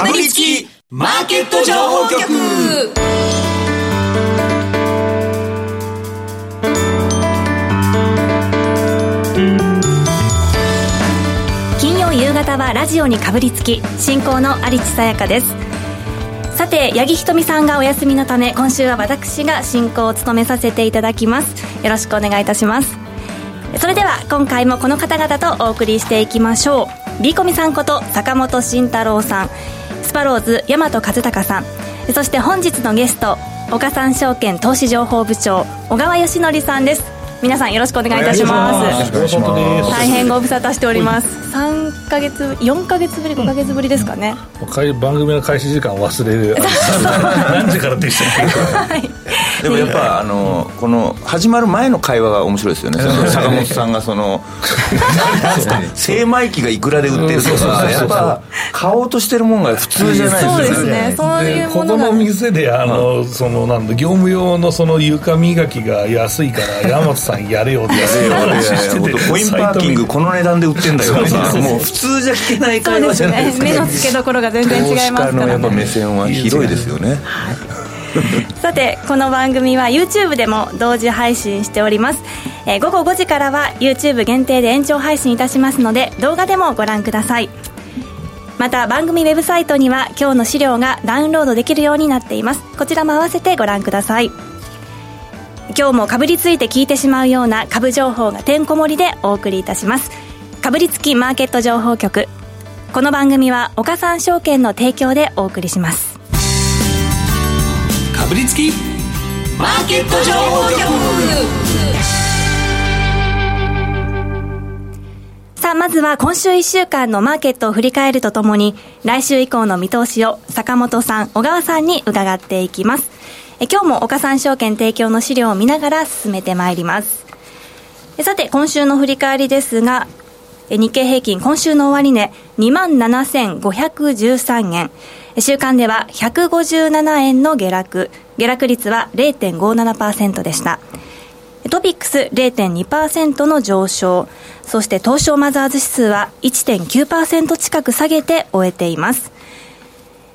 かぶりつきマーケット情報局。金曜夕方はラジオにかぶりつき、進行の有地さやかです。さて、八木ひとみさんがお休みのため、今週は私が進行を務めさせていただきます。よろしくお願いいたします。それでは今回もこの方々とお送りしていきましょう。リコミさんこと坂本慎太郎さん、スパローズ大和和孝さん、そして本日のゲスト、岡三証券投資情報部長小川義則さんです。皆さんよろしくお願いいたします。大変ご無沙汰しております。3ヶ月4ヶ月ぶり5ヶ月ぶりですかね、番組の開始時間忘れる何時からでしたっけはい、でもやっぱこの始まる前の会話が面白いですよね。坂本さんがその精米機がいくらで売ってるとか、やっぱ買おうとしてるもんが普通じゃないですよね。そうですね。そういうものがここの店でそのなんだ、業務用のその床磨きが安いから山本さんやれよって話してて、コインパーキングこの値段で売ってんだよとか、もう普通じゃ聞けない会話じゃないですか。目の付けどころが全然違いますからね。投資家のやっぱ目線は広いですよね。さて、この番組は YouTube でも同時配信しております。午後5時からは YouTube 限定で延長配信いたしますので、動画でもご覧ください。また番組ウェブサイトには今日の資料がダウンロードできるようになっています。こちらも合わせてご覧ください。今日もかぶりついて聞いてしまうような株情報がてんこ盛りでお送りいたします。かぶりつきマーケット情報局。この番組は岡三証券の提供でお送りします。かぶりつきマーケット情報局。さあ、まずは今週1週間のマーケットを振り返るとともに、来週以降の見通しを坂本さん、小川さんに伺っていきます。今日も岡三証券提供の資料を見ながら進めてまいります。さて、今週の振り返りですが、日経平均今週の終値 27,513 円、週間では157円の下落、下落率は 0.57% でした。トピックス 0.2% の上昇、そして東証マザーズ指数は 1.9% 近く下げて終えています。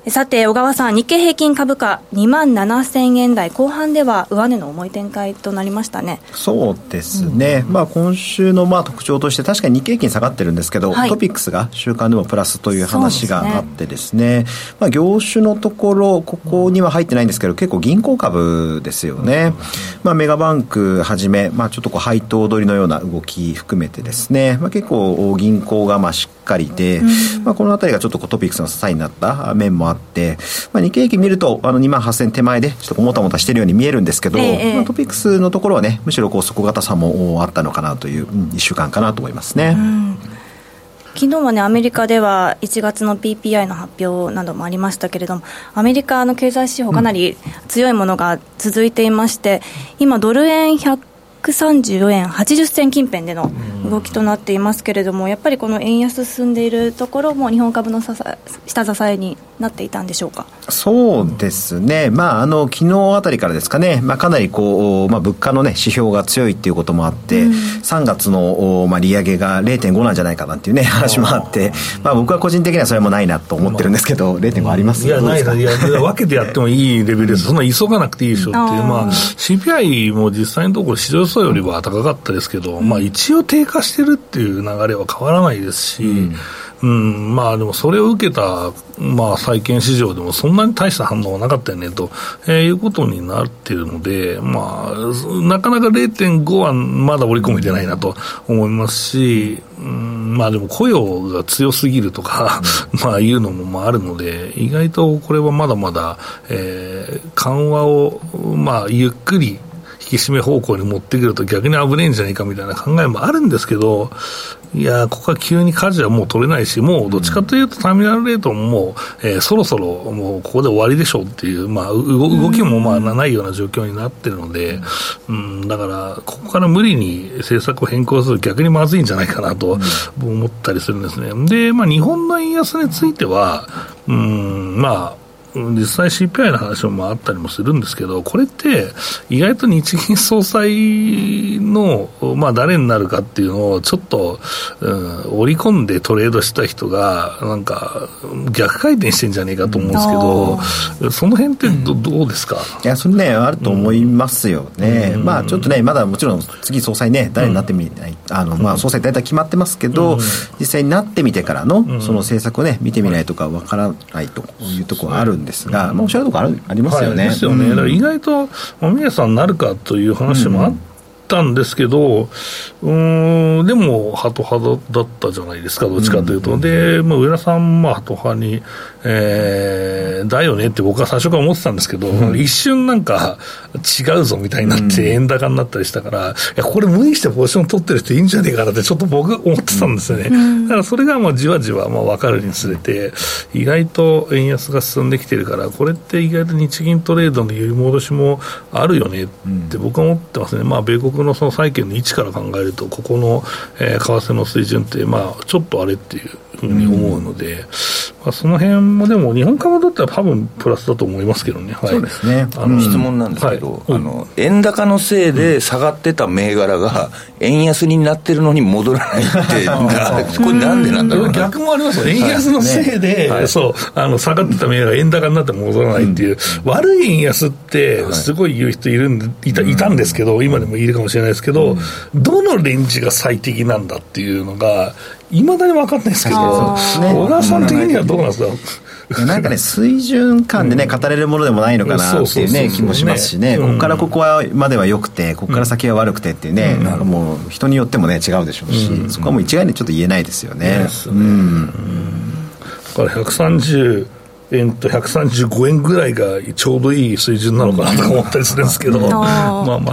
さて、小川さん、日経平均株価 27,000 円台後半では上値の重い展開となりましたね。そうですね、今週の特徴として、確かに日経平均下がってるんですけど、トピックスが週間でもプラスという話があってですね、業種のところ、ここには入ってないんですけど、結構銀行株ですよね。メガバンクはじめ、ちょっと配当取りのような動き含めてですね、結構銀行がしっかりで、このあたりがちょっとトピックスの支えになった面もあって、日経平均見ると28,000手前でちょっともたもたしてるように見えるんですけど、トピックスのところはね、むしろ底堅さもあったのかなという1週間かなと思いますね。昨日はね、アメリカでは1月の PPI の発表などもありましたけれども、アメリカの経済指標かなり強いものが続いていまして、今ドル円134円80銭近辺での動きとなっていますけれども、やっぱりこの円安進んでいるところも日本株の下支えになっていたんでしょうか。そうですね、昨日あたりからですかね、かなり物価の、指標が強いということもあって、3月の、利上げが 0.5 なんじゃないかなっていう、話もあって、僕は個人的にはそれもないなと思ってるんですけど、0.5 ありますよね。分けてやってもいいレベルですそんな急がなくていいでしょっていう、CPI も実際のところ市場予想よりは高かったですけど、一応低下してるっていう流れは変わらないですし、でもそれを受けた、債券市場でもそんなに大した反応はなかったよねと、いうことになっているので、なかなか 0.5 はまだ織り込めてないなと思いますし、でも雇用が強すぎるとかいうのもあるので、意外とこれはまだまだ、緩和を、ゆっくり引き締め方向に持ってくると逆に危ねえんじゃないかみたいな考えもあるんですけど、ここは急に舵はもう取れないし、もうどっちかというとターミナルレートももう、そろそろもうここで終わりでしょうっていう、動きもないような状況になってるので、だからここから無理に政策を変更すると逆にまずいんじゃないかなと思ったりするんですね。で、日本の円安については、実際 CPI の話もあったりもするんですけど、これって意外と日銀総裁の、誰になるかっていうのをちょっと、織り込んでトレードした人がなんか逆回転してんじゃねえかと思うんですけど、その辺ってどうですか。いや、それねあると思いますよね、ちょっとねまだもちろん次総裁ね誰になってみない、総裁大体決まってますけど、実際になってみてからの、その政策をね見てみないとかわからないというところがあるんですが、おっしゃるところありますよね。ですよね。だから意外とお宮さんになるかという話もあったんですけど、でもハト派だったじゃないですか、どっちかというと。で、上田さんもハト派に、だよねって僕は最初から思ってたんですけど、一瞬なんか違うぞみたいになって円高になったりしたから、いやこれ無理してポジション取ってる人いいんじゃねえかなってちょっと僕思ってたんですよね、だからそれがじわじわ分かるにつれて、意外と円安が進んできてるから、これって意外と日銀トレードの揺り戻しもあるよねって僕は思ってますね。米国のその債券の位置から考えると、ここの、為替の水準って、ちょっとあれっていうふうに思うので、その辺もでも日本株だったら多分プラスだと思いますけどね。そうですね、質問なんですけど、円高のせいで下がってた銘柄が円安になってるのに戻らないってこれなんでなんだろうな。逆もありますよ、円安のせいで、下がってた銘柄が円高になって戻らないっていう、悪い円安ってすごい言う人いたんですけど、今でもいるかもしれないですけど、どのレンジが最適なんだっていうのがいまだに分かんないですけど、小川さん的にはどうなんですか。なんかね、水準感でね語れるものでもないのかなっていうね気もしますしね、ここからここまでは良くて、ここから先は悪くてっていうね、なんかもう人によってもね違うでしょうし、そこはもう一概にちょっと言えないですよね。だから130円と135円ぐらいがちょうどいい水準なのかなとか思ったりするんですけど、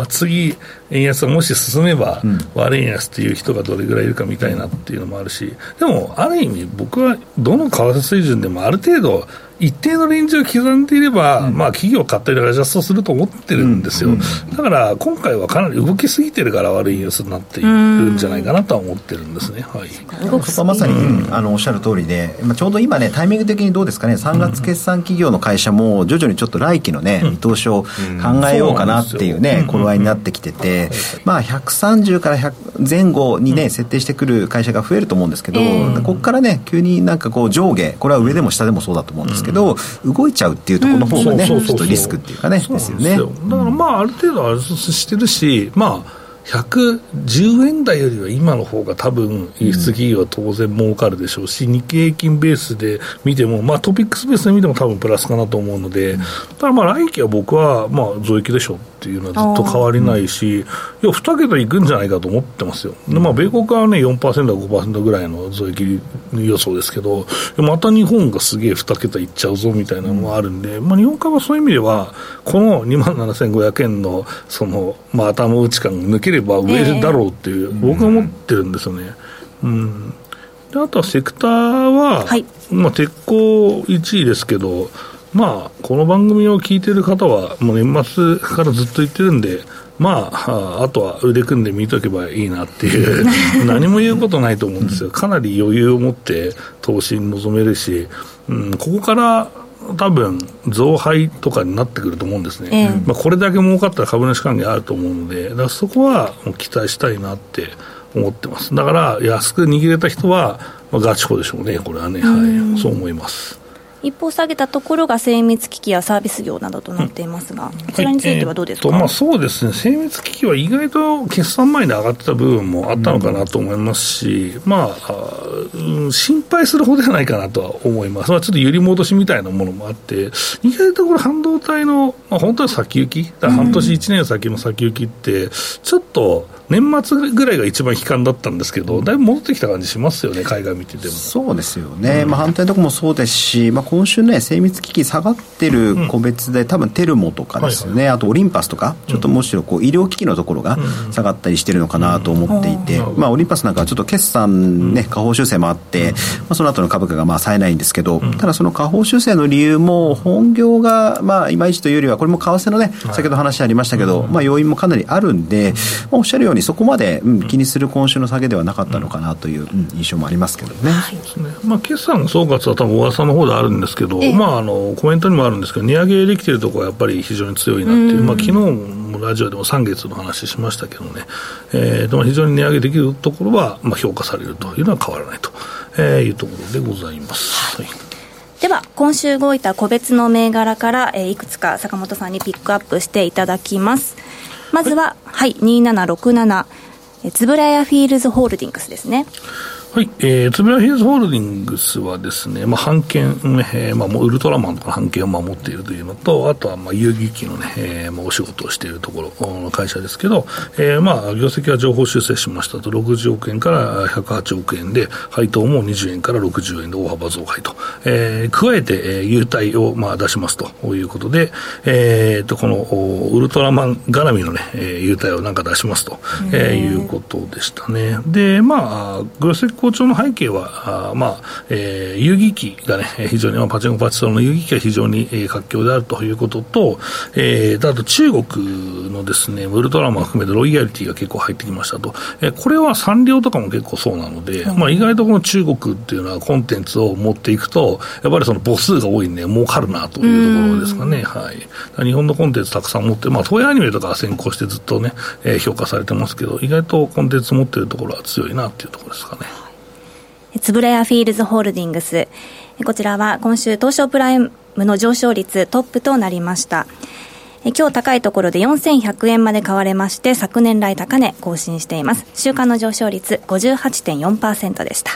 次円安がもし進めば、悪い円安っていう人がどれぐらいいるかみたいなっていうのもあるし、でもある意味僕はどの為替水準でもある程度一定のレンジを刻んでいれば、企業買ったりアジャストすると思ってるんですよ、だから今回はかなり動きすぎてるから悪い様子になっているんじゃないかなとは思ってるんですね。そこはまさに、おっしゃる通りで、ちょうど今ねタイミング的にどうですかね、3月決算企業の会社も徐々にちょっと来期のね見通しを考えようかなっていうね頃合いになってきてて、130から100前後にね設定してくる会社が増えると思うんですけど、ここからね急になんかこう上下、これは上でも下でもそうだと思うんですけど、動いちゃうっていうところの方がねちょっとリスクっていうかねですよね。だからある程度アジャストしてるし、110円台よりは今の方が多分輸出企業は当然儲かるでしょうし、日経平均ベースで見ても、トピックスベースで見ても多分プラスかなと思うので、ただ来期は僕は増益でしょうっていうのはずっと変わりないし、2桁いくんじゃないかと思ってますよ。で、米国はね 4% か 5% ぐらいの増益予想ですけど、また日本がすげえ2桁いっちゃうぞみたいなのもあるんで、日本株はそういう意味ではこの 27,500 円のその、頭打ち感が抜ければ上だろうっていう、僕は思ってるんですよね。で、あとはセクターは、鉄鋼1位ですけど、この番組を聞いてる方はもう年末からずっと言ってるんで、あとは腕組んで見とけばいいなっていう何も言うことないと思うんですよ。かなり余裕を持って投資に臨めるし、ここから多分増配とかになってくると思うんですね、これだけ儲かったら株主還元あると思うので、だからそこは期待したいなって思ってます。だから安く握れた人は、ガチ子でしょうねこれはね、そう思います。一方下げたところが精密機器やサービス業などとなっていますが、こちらについてはどうですか。そうですね、精密機器は意外と決算前に上がってた部分もあったのかなと思いますし、心配するほどじゃないかなとは思います、ちょっと揺り戻しみたいなものもあって、意外とこれ半導体の、本当は先行きだ、半年1年先の先行きってちょっと年末ぐらいが一番悲観だったんですけど、だいぶ戻ってきた感じしますよね、海外見てても。そうですよね、反対のとこもそうですし、今週ね精密機器下がってる個別で、多分テルモとかですよね、あとオリンパスとか、ちょっとむしろこう医療機器のところが下がったりしてるのかなと思っていて、オリンパスなんかはちょっと決算ね下方修正もあって、その後の株価が冴えないんですけど、ただその下方修正の理由も本業がいまいちというよりは、これも為替のね先ほど話ありましたけど、要因もかなりあるんで、おっしゃるようにそこまで気にする今週の下げではなかったのかなという印象もありますけどね。決算の総括は多分小川さんの方であるんんですけど、コメントにもあるんですけど、値上げできているところはやっぱり非常に強いなっていう、昨日もラジオでも3月の話しましたけどね、非常に値上げできるところは、評価されるというのは変わらないと、いうところでございます、では今週動いた個別の銘柄から、いくつか坂本さんにピックアップしていただきます。まずは、2767つぶらやフィールズホールディングスですね。つぶらやフィールズホールディングスはですね、版権、ウルトラマンとかの版権を守っているというのと、あとは遊戯機のね、お仕事をしているところの会社ですけど、業績は情報修正しましたと、60億円から108億円で、配当も20円から60円で大幅増配と、加えて優待を出しますということで、このウルトラマン絡みのね、優待をなんか出しますと、いうことでしたね。で、業績好調の背景は、遊戯機がね、非常に、パチンコパチスロの遊戯機が非常に、活況であるということと、あと中国のですね、ウルトラマン含めてロイヤリティが結構入ってきましたと。これはサンリオとかも結構そうなので、意外とこの中国っていうのはコンテンツを持っていくと、やっぱりその母数が多いんで儲かるなというところですかね。日本のコンテンツたくさん持って、東映アニメとか先行してずっとね、評価されてますけど、意外とコンテンツ持ってるところは強いなっていうところですかね。つぶらやフィールズホールディングス、こちらは今週東証プライムの上昇率トップとなりました。今日高いところで4100円まで買われまして、昨年来高値更新しています。週間の上昇率 58.4% でした。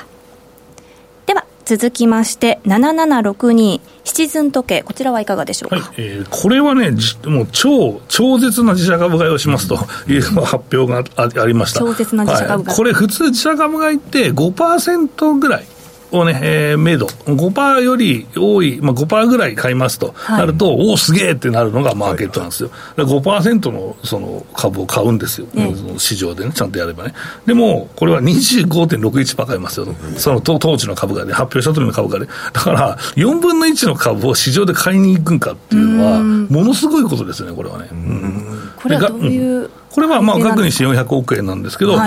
では続きまして7762シチズン時計、こちらはいかがでしょうか。これはね、もう超絶な自社株買いをしますという発表が ありました。超絶な自社株買い、これ普通自社株買いって 5% ぐらいをね、明度 5% より多い、5% ぐらい買いますと、なると、おーすげーってなるのがマーケットなんですよ。5% のその株を買うんですよ、市場でね、ちゃんとやればね。でもこれは 25.61% 買いますよ、その当時の株がね、発表した時の株がね。だから4分の1の株を市場で買いに行くんかっていうのはものすごいことですよね、これはね。これはどういう、これは額にして400億円なんですけど、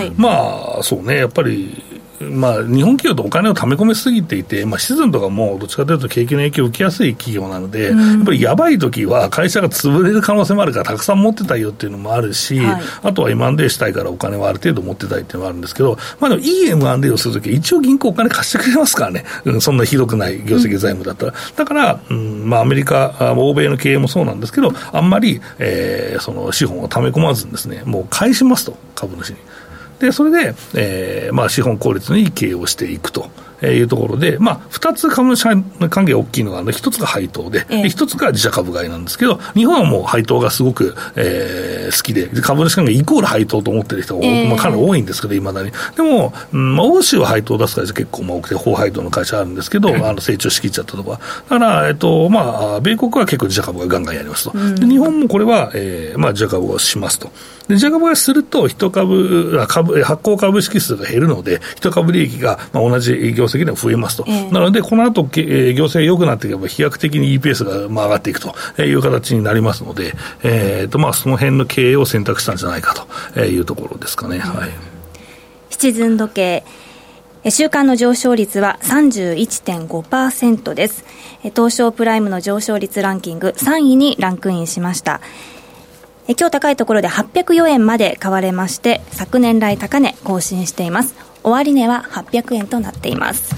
そうね、やっぱり日本企業とお金を溜め込めすぎていて、シチズンとかもどっちかというと景気の影響を受けやすい企業なので、やっぱりやばい時は会社が潰れる可能性もあるからたくさん持ってたいよっていうのもあるし、あとは M&A したいからお金はある程度持ってたいっていうのもあるんですけど、でもいい M&A をするときは一応銀行お金貸してくれますからね、そんなひどくない業績財務だったら。だから、アメリカ欧米の経営もそうなんですけど、あんまり、その資本を溜め込まずにですね、もう返しますと、株主に。でそれで、資本効率のいい経営をしていくというところで、2つ株主関係が大きいのが、1つが配当で、1つが自社株買いなんですけど、日本はもう配当がすごく、好きで、株主関係イコール配当と思ってる人が、かなり多いんですけど、いまだに。でも、欧州は配当を出す会社結構多くて、法配当の会社あるんですけど、成長しきっちゃったとか。だから、米国は結構自社株がガンガンやりますと。で日本もこれは、自社株をしますと。で自社株買いすると、発行株式数が減るので、1株利益が、同じ業績でも増えますと、なのでこの後業績が良くなっていけば飛躍的に EPS が上がっていくという形になりますので、その辺の経営を選択したんじゃないかというところですかね。シチズン時計、週間の上昇率は 31.5% です。東証プライムの上昇率ランキング3位にランクインしました。今日高いところで804円まで買われまして、昨年来高値更新しています。終値は800円となっています。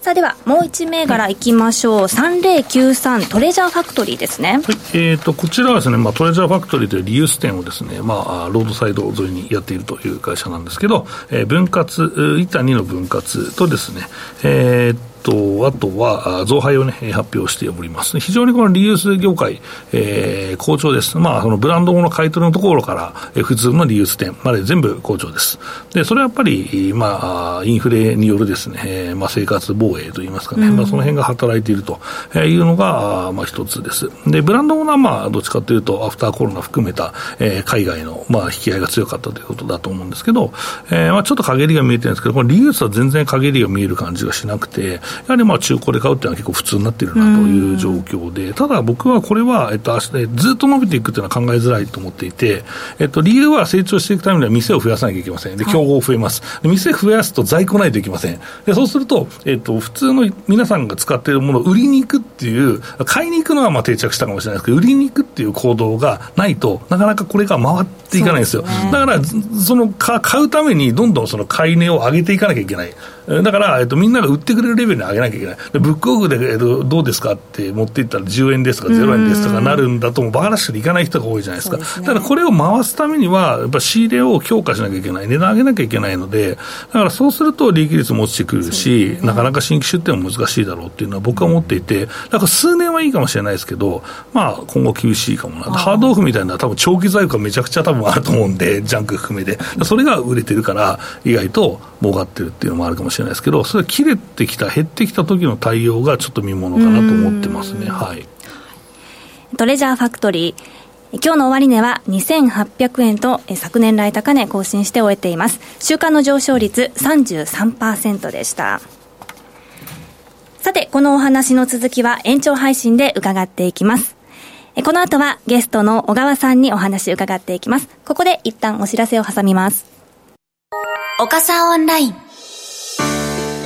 さあではもう1銘柄いきましょう。3093トレジャーファクトリーですね。こちらはですね、トレジャーファクトリーというリユース店をですね、ロードサイド沿いにやっているという会社なんですけど、分割板2の分割とですね、あとは増配を、発表しております。非常にこのリユース業界、好調です。そのブランドの買い取りのところから、普通のリユース店まで全部好調です。でそれはやっぱり、インフレによるですね、生活防衛といいますかね、その辺が働いているというのが、一つです。でブランドは、どっちかというとアフターコロナ含めた、海外の、引き合いが強かったということだと思うんですけど、ちょっと陰りが見えてるんですけど、このリユースは全然陰りが見える感じがしなくて、やはりまあ中古で買うっていうのは結構普通になっているなという状況で、ただ僕はこれは、ずっと伸びていくっていうのは考えづらいと思っていて、理由は成長していくためには店を増やさなきゃいけません。で、競合増えます。で、店増やすと在庫ないといけません。で、そうすると、普通の皆さんが使っているものを売りに行くっていう、買いに行くのはまあ定着したかもしれないですけど、売りに行くっていう行動がないとなかなかこれが回っていかないんですよ。だからその買うためにどんどんその買い値を上げていかなきゃいけない。だから、みんなが売ってくれるレベルに上げなきゃいけない。でブックオフで、どうですかって持っていったら10円ですとか0円ですとかなるんだともうバカらしくいかない人が多いじゃないですか。ですね、だからこれを回すためにはやっぱ仕入れを強化しなきゃいけない。値段上げなきゃいけないので、だからそうすると利益率も落ちてくるし、ね、なかなか新規出店も難しいだろうっていうのは僕は思っていて、だから数年はいいかもしれないですけど、まあ今後厳しいかもな。ハードオフみたいな多分長期在庫がめちゃくちゃ多分あると思うんで、ジャンク含めで。それが売れてるから意外と儲かってるっていうのもあるかもしれないですけど、それは切れてきた減ってきた時の対応がちょっと見ものかなと思ってますね。はい、トレジャーファクトリー今日の終値は2800円と昨年来高値更新して終えています。週間の上昇率 33% でした。さてこのお話の続きは延長配信で伺っていきます。この後はゲストの小川さんにお話伺っていきます。ここで一旦お知らせを挟みます。岡三オンライン。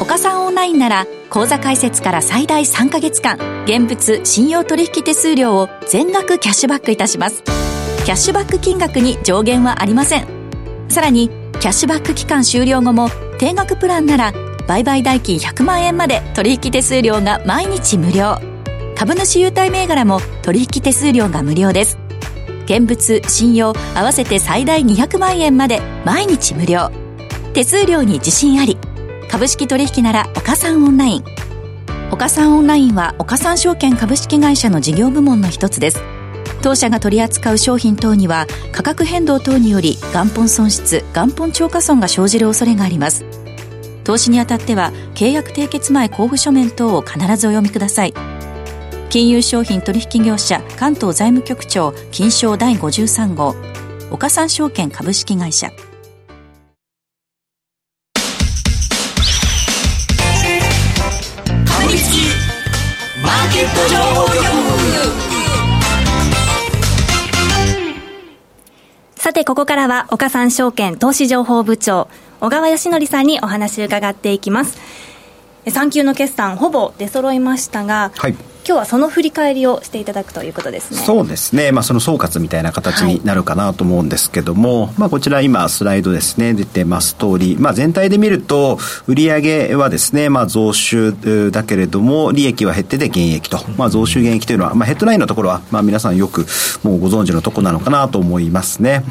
岡三オンラインなら口座開設から最大3ヶ月間現物信用取引手数料を全額キャッシュバックいたします。キャッシュバック金額に上限はありません。さらにキャッシュバック期間終了後も定額プランなら売買代金100万円まで取引手数料が毎日無料。株主優待銘柄も取引手数料が無料です。現物信用合わせて最大200万円まで毎日無料。手数料に自信あり。株式取引なら岡三オンライン。岡三オンラインは岡三証券株式会社の事業部門の一つです。当社が取り扱う商品等には価格変動等により元本損失、元本超過損が生じる恐れがあります。投資にあたっては契約締結前交付書面等を必ずお読みください。金融商品取引業者関東財務局長金商第53号岡三証券株式会社。さてここからは岡三証券投資情報部長小川康則さんにお話を伺っていきます。3級の決算ほぼ出揃いましたが、はい、今日はその振り返りをしていただくということですね。そうですね、まあ、その総括みたいな形になるかなと思うんですけども、はい、まあ、こちら今スライドですね出てます通り、まあ、全体で見ると売上はですね、まあ、増収だけれども利益は減ってで減益と、まあ、増収減益というのは、まあ、ヘッドラインのところは、まあ、皆さんよくもうご存知のところなのかなと思いますね。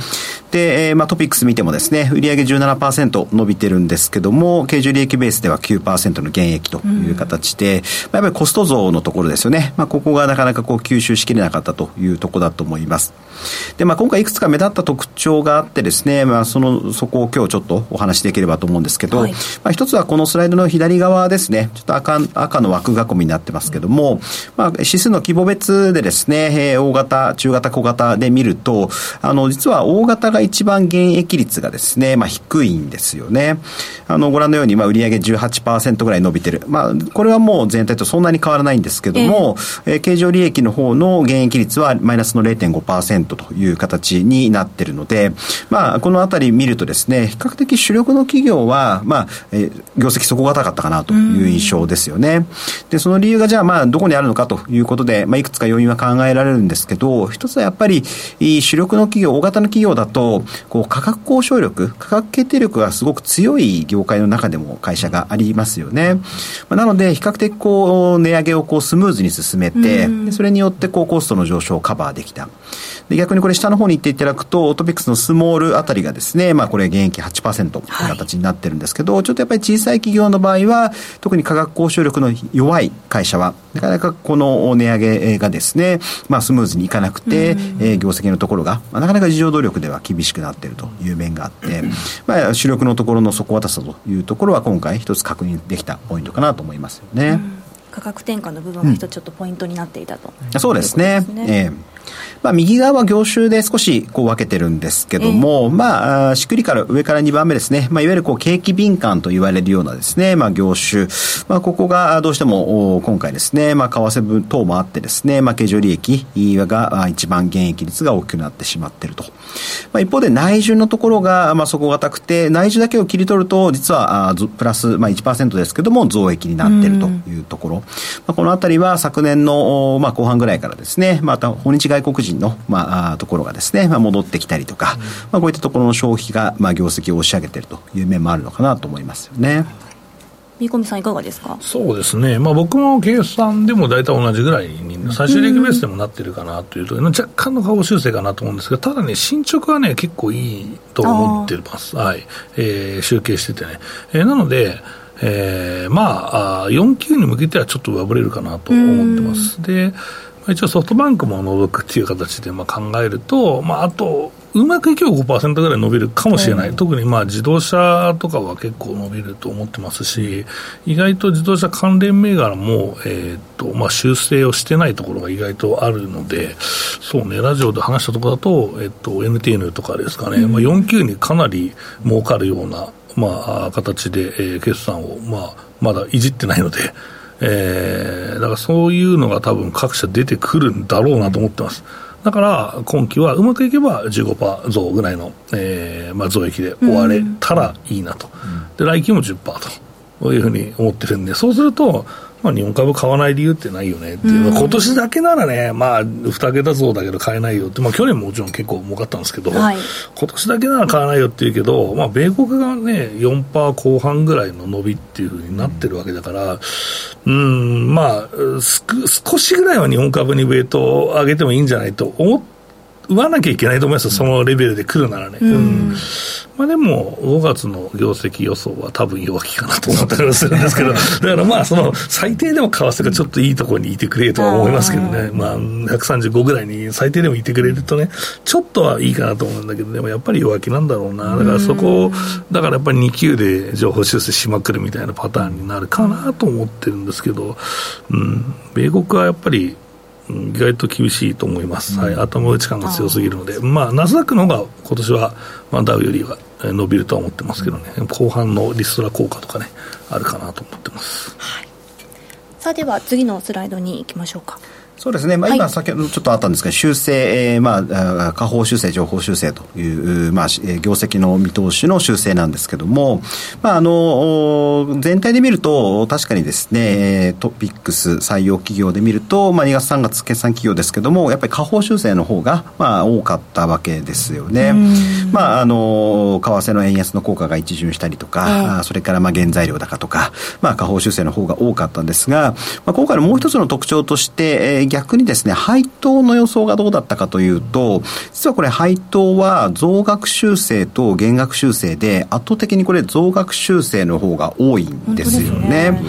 で、まあ、トピックス見てもですね売上 17% 伸びてるんですけども経常利益ベースでは 9% の減益という形で、まあ、やっぱりコスト増のところですよね、まあ、ここがなかなかこう吸収しきれなかったというところだと思います。で、まあ、今回いくつか目立った特徴があってですね、まあ、そこを今日ちょっとお話しできればと思うんですけど、はい、まあ、一つはこのスライドの左側ですねちょっと 赤の枠囲みになってますけども、まあ、指数の規模別でですね大型中型小型で見ると実は大型が一番減益率がですね、まあ、低いんですよね。ご覧のように、まあ、売上 18% ぐらい伸びてる、まあ、これはもう全体とそんなに変わらないんですけども、経常利益の方の減益率はマイナスの 0.5% という形になってるので、まあ、このあたり見るとですね比較的主力の企業は、まあ、業績底堅かったかなという印象ですよね。でその理由がじゃあ、まあ、どこにあるのかということで、まあ、いくつか要因は考えられるんですけど一つはやっぱり主力の企業大型の企業だとこう価格交渉力価格決定力がすごく強い業界の中でも会社がありますよね。なので比較的こう値上げをこうスムーズに進めてでそれによってこうコストの上昇をカバーできた。で逆にこれ下の方に行っていただくとトピックスのスモールあたりがですね、まあ、これ減益 8% という形になってるんですけど、はい、ちょっとやっぱり小さい企業の場合は特に価格交渉力の弱い会社はなかなかこの値上げがですね、まあ、スムーズにいかなくて、業績のところが、まあ、なかなか自助努力では厳しくなっているという面があって、まあ、主力のところの底堅さというところは今回一つ確認できたポイントかなと思いますよね。価格転嫁の部分が一つちょっとポイントになっていたと、そうですね。まあ、右側は業種で少しこう分けてるんですけども、まあ、シクリカル上から2番目ですね、まあ、いわゆるこう景気敏感と言われるようなですね、まあ、業種、まあ、ここがどうしても今回ですね、まあ、為替等もあってですね、まあ、経常利益が一番減益率が大きくなってしまっていると、まあ、一方で内需のところがまあ底堅くて、内需だけを切り取ると実はプラスまあ 1% ですけども増益になっているというところ、まあ、このあたりは昨年のまあ後半ぐらいからですね、また訪日外国人のまあところがですね、まあ、戻ってきたりとか、まあ、こういったところの消費がまあ業績を押し上げているという面もあるのかなと思いますよね。三上さんいかがですか？そうですね、まあ、僕も計算でも大体同じぐらいに最終利益ベースでもなってるかなというと、若干の下方修正かなと思うんですが、ただね進捗はね結構いいと思ってます。はい、集計しててね、なのでまあ4級に向けてはちょっと上振れるかなと思ってます。で、まあ、一応ソフトバンクも伸びるっていう形でまあ考えると、まあ、あとうまくいけば 5% ぐらい伸びるかもしれない。特にまあ自動車とかは結構伸びると思ってますし、意外と自動車関連銘柄も、まあ、修正をしてないところが意外とあるので、そうね、ラジオで話したところだと、NTN とかですかね、まあ、4級にかなり儲かるような、まあ、形で、決算を、まあ、まだいじってないので、だからそういうのが多分各社出てくるんだろうなと思ってます。だから今期はうまくいけば 15% 増ぐらいの、まあ、増益で終われたらいいなと、で来期も 10% というふうに思ってるんで、そうすると、まあ、日本株買わない理由ってないよねっていう、今年だけならね、まあ、2桁増だけど買えないよって、まあ、去年ももちろん結構儲かったんですけど、はい、今年だけなら買わないよっていうけど、まあ、米国がね 4% 後半ぐらいの伸びっていうふうになってるわけだから、まあ、少しぐらいは日本株にウェイトを上げてもいいんじゃないと言わなきゃいけないと思いますよ、そのレベルで来るならね。まあ、でも5月の業績予想は多分弱気かなと思ったりするんですけど、だからまあその最低でも為替がちょっといいところにいてくれとは思いますけどね、まあ、135ぐらいに最低でもいてくれるとね、ちょっとはいいかなと思うんだけど、でもやっぱり弱気なんだろうな。だからそこ、だからやっぱり2級で情報修正しまくるみたいなパターンになるかなと思ってるんですけど、米国はやっぱり意外と厳しいと思います。はい、頭打ち感が強すぎるので、まあ、ナスダックの方が今年は、まあ、ダウよりは伸びるとは思ってますけどね、後半のリストラ効果とかねあるかなと思ってます。はい、さあでは次のスライドに行きましょうか。そうですね、まあ、今先ほどちょっとあったんですが、修正、まあ、下方修正、上方修正という、まあ、業績の見通しの修正なんですけども、まあ、全体で見ると確かにですね、トピックス採用企業で見ると、まあ、2月3月決算企業ですけども、やっぱり下方修正の方が、まあ、多かったわけですよね。まあ、為替の円安の効果が一巡したりとか、それからまあ原材料高とか、まあ、下方修正の方が多かったんですが、まあ、今回のもう一つの特徴として、逆にですね、配当の予想がどうだったかというと、実はこれ配当は増額修正と減額修正で、圧倒的にこれ増額修正の方が多いんですよね。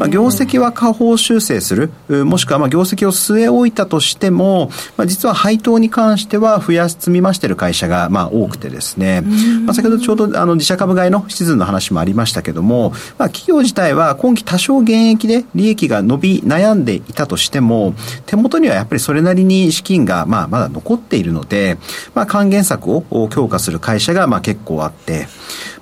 まあ、業績は下方修正する、もしくはまあ業績を据え置いたとしても、まあ、実は配当に関しては増やし積み増している会社がまあ多くてですね、まあ、先ほどちょうど自社株買いのシーズンの話もありましたけども、まあ、企業自体は今期多少減益で利益が伸び悩んでいたとしても、手元にはやっぱりそれなりに資金がまあまだ残っているので、まあ、還元策を強化する会社がまあ結構あって、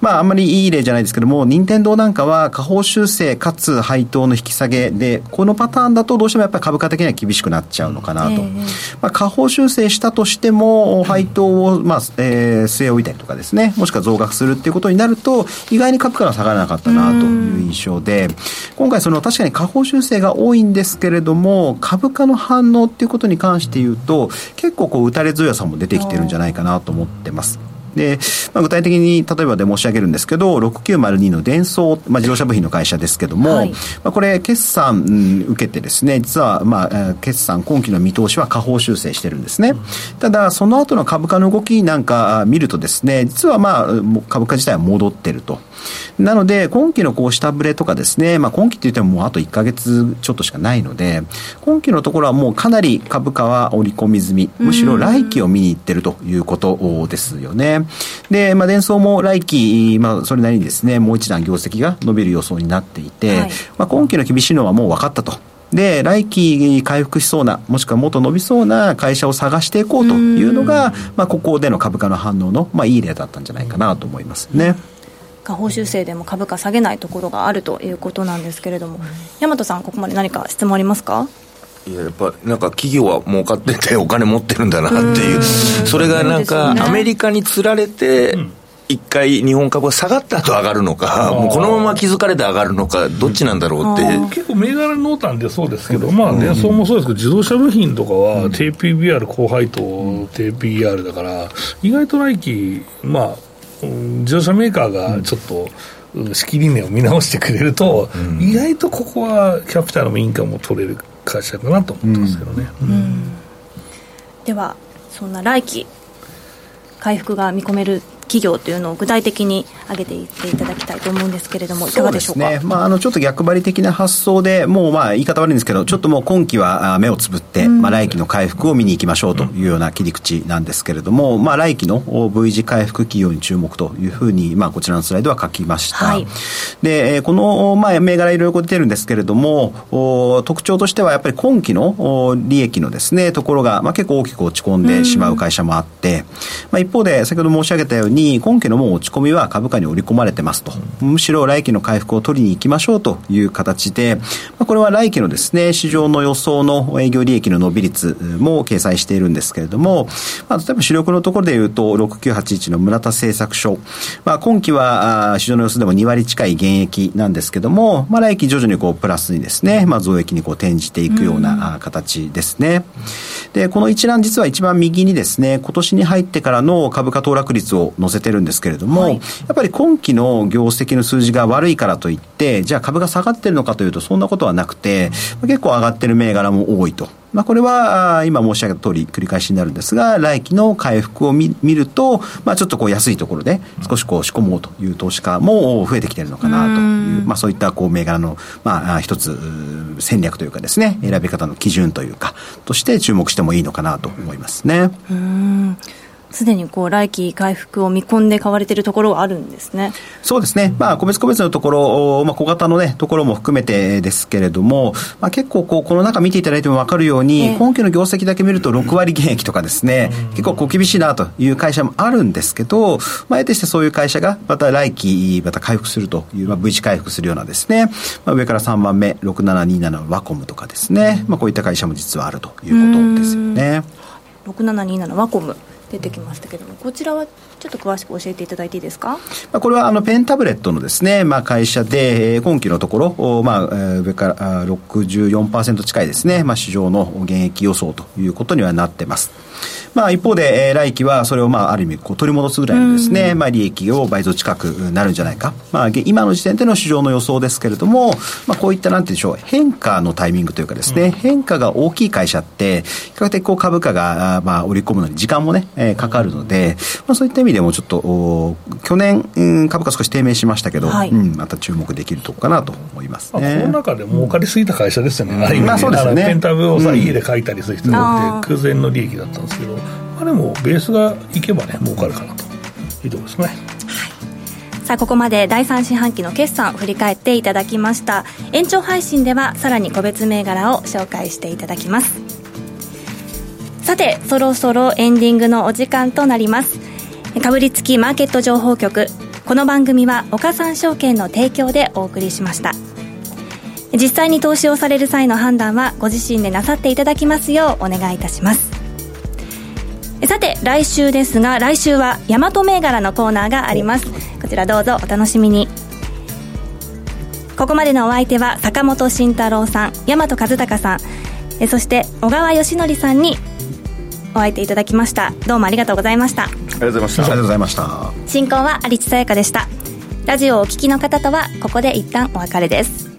まあ、あんまりいい例じゃないですけども、任天堂なんかは下方修正かつ配当の引き下げで、このパターンだとどうしてもやっぱり株価的には厳しくなっちゃうのかなと、まあ、下方修正したとしても配当をまあ据え置いたりとかですね、もしくは増額するっていうことになると意外に株価が下がらなかったなという印象で、今回その確かに下方修正が多いんですけれども、株価の反応っていうことに関して言うと、結構こう打たれ強さも出てきてるんじゃないかなと思ってます。で、まあ、具体的に例えばで申し上げるんですけど、6902のデンソー、まあ、自動車部品の会社ですけども、はい、まあ、これ決算、受けてですね、実はまあ決算今期の見通しは下方修正してるんですね。ただその後の株価の動きなんか見るとですね、実はまあ株価自体は戻ってると。なので今期のこう下振れとかですね、まあ、今期といってももうあと1ヶ月ちょっとしかないので、今期のところはもうかなり株価は織り込み済み、むしろ来期を見に行ってるということですよね。で、まあ、デンソーも来期、まあ、それなりにですね、もう一段業績が伸びる予想になっていて、はい、まあ、今期の厳しいのはもう分かったと。で来期回復しそうな、もしくはもっと伸びそうな会社を探していこうというのが、まあ、ここでの株価の反応の、まあ、いい例だったんじゃないかなと思いますね。下方修正でも株価下げないところがあるということなんですけれども、大和さん、ここまで何か質問ありますか？いや、やっぱなんか企業は儲かっててお金持ってるんだなっていう、それがなんかアメリカにつられて一回日本株が下がった後上がるのか、もうこのまま気づかれて上がるのか、どっちなんだろうって。結構銘柄濃淡でそうですけど、まあ電装もそうですけど、自動車部品とかは TPBR 高配当 TPER だから、意外と来期、まあ自動車メーカーがちょっと資金理念を見直してくれると、意外とここはキャピタルもインカムも取れる会社だなと思ってますけどね、ではそんな来期回復が見込める企業というのを具体的に挙げていっていただきたいと思うんですけれども、いかがでしょうか？そうですね、まあ、ちょっと逆張り的な発想で、もうまあ言い方悪いんですけど、ちょっともう今期は目をつぶって、まあ、来期の回復を見に行きましょうというような切り口なんですけれども、まあ、来期の V 字回復企業に注目というふうに、まあ、こちらのスライドは書きました、はい、でこの、まあ、銘柄いろいろ出てるんですけれども、特徴としてはやっぱり今期の利益のですねところが、まあ、結構大きく落ち込んでしまう会社もあって、まあ、一方で先ほど申し上げたように今期のもう落ち込みは株価に織り込まれてますと、むしろ来期の回復を取りに行きましょうという形で、まあ、これは来期のですね市場の予想の営業利益の伸び率も掲載しているんですけれども、まあ、例えば主力のところでいうと6981の村田製作所、まあ、今期は市場の予想でも2割近い減益なんですけども、まあ、来期徐々にこうプラスにですね、まあ、増益にこう転じていくような形ですね。でこの一覧、実は一番右にですね今年に入ってからの株価騰落率を載せてるんですけれども、はい、やっぱり今期の業績の数字が悪いからといってじゃあ株が下がってるのかというとそんなことはなくて、結構上がってる銘柄も多いと、まあ、これは今申し上げた通り繰り返しになるんですが、来期の回復を 見ると、まあ、ちょっとこう安いところで少しこう仕込もうという投資家も増えてきてるのかなという、まあ、そういったこう銘柄の、まあ、一つ戦略というかですね、選び方の基準というかとして注目してもいいのかなと思いますね。すでにこう来期回復を見込んで買われているところはあるんですね。そうですね、まあ、個別のところ、まあ、小型の、ね、ところも含めてですけれども、まあ、結構この中見ていただいても分かるように、今期の業績だけ見ると6割減益とかですね、結構厳しいなという会社もあるんですけど、まあ、得てしてそういう会社がまた来期また回復するという、まあ、V 字回復するようなですね、まあ、上から3番目6727のワコムとかですね、まあ、こういった会社も実はあるということですよね。6727のワコム出てきましたけども、こちらはちょっと詳しく教えていただいていいですか？これはペンタブレットのですね、まあ、会社で今期のところ、まあ、上から 64% 近いですね、まあ、市場の減益予想ということにはなってます。まあ、一方で来期はそれをまあある意味こう取り戻すぐらいのですね、まあ、利益を倍増近くなるんじゃないか、まあ、今の時点での市場の予想ですけれども、まあ、こういったなんていうんでしょう、変化のタイミングというかですね、変化が大きい会社って比較的こう株価がまあ織り込むのに時間もねかかるので、まあ、そういった意味でもちょっと去年、株価少し低迷しましたけど、はい、また注目できるとこかなと思いますね。この中で儲かりすぎた会社ですよね、まあそうですね、ペンタブをさ、家で買いたりする人が多くて空前の利益だったんですけど、まあ、でもベースがいけばね儲かるかなというところですね、はい、さあここまで第3四半期の決算を振り返っていただきました。延長配信ではさらに個別銘柄を紹介していただきます。さてそろそろエンディングのお時間となります。かぶりつきマーケット情報局、この番組は岡三証券の提供でお送りしました。実際に投資をされる際の判断はご自身でなさっていただきますようお願いいたします。さて来週ですが、来週は大和銘柄のコーナーがあります。こちらどうぞお楽しみに。ここまでのお相手は坂本慎太郎さん、大和和孝さん、そして小川義則さんにお会いいただきました。どうもありがとうございました。ありがとうございました。進行は有地さやかでした。ラジオをお聞きの方とはここで一旦お別れです。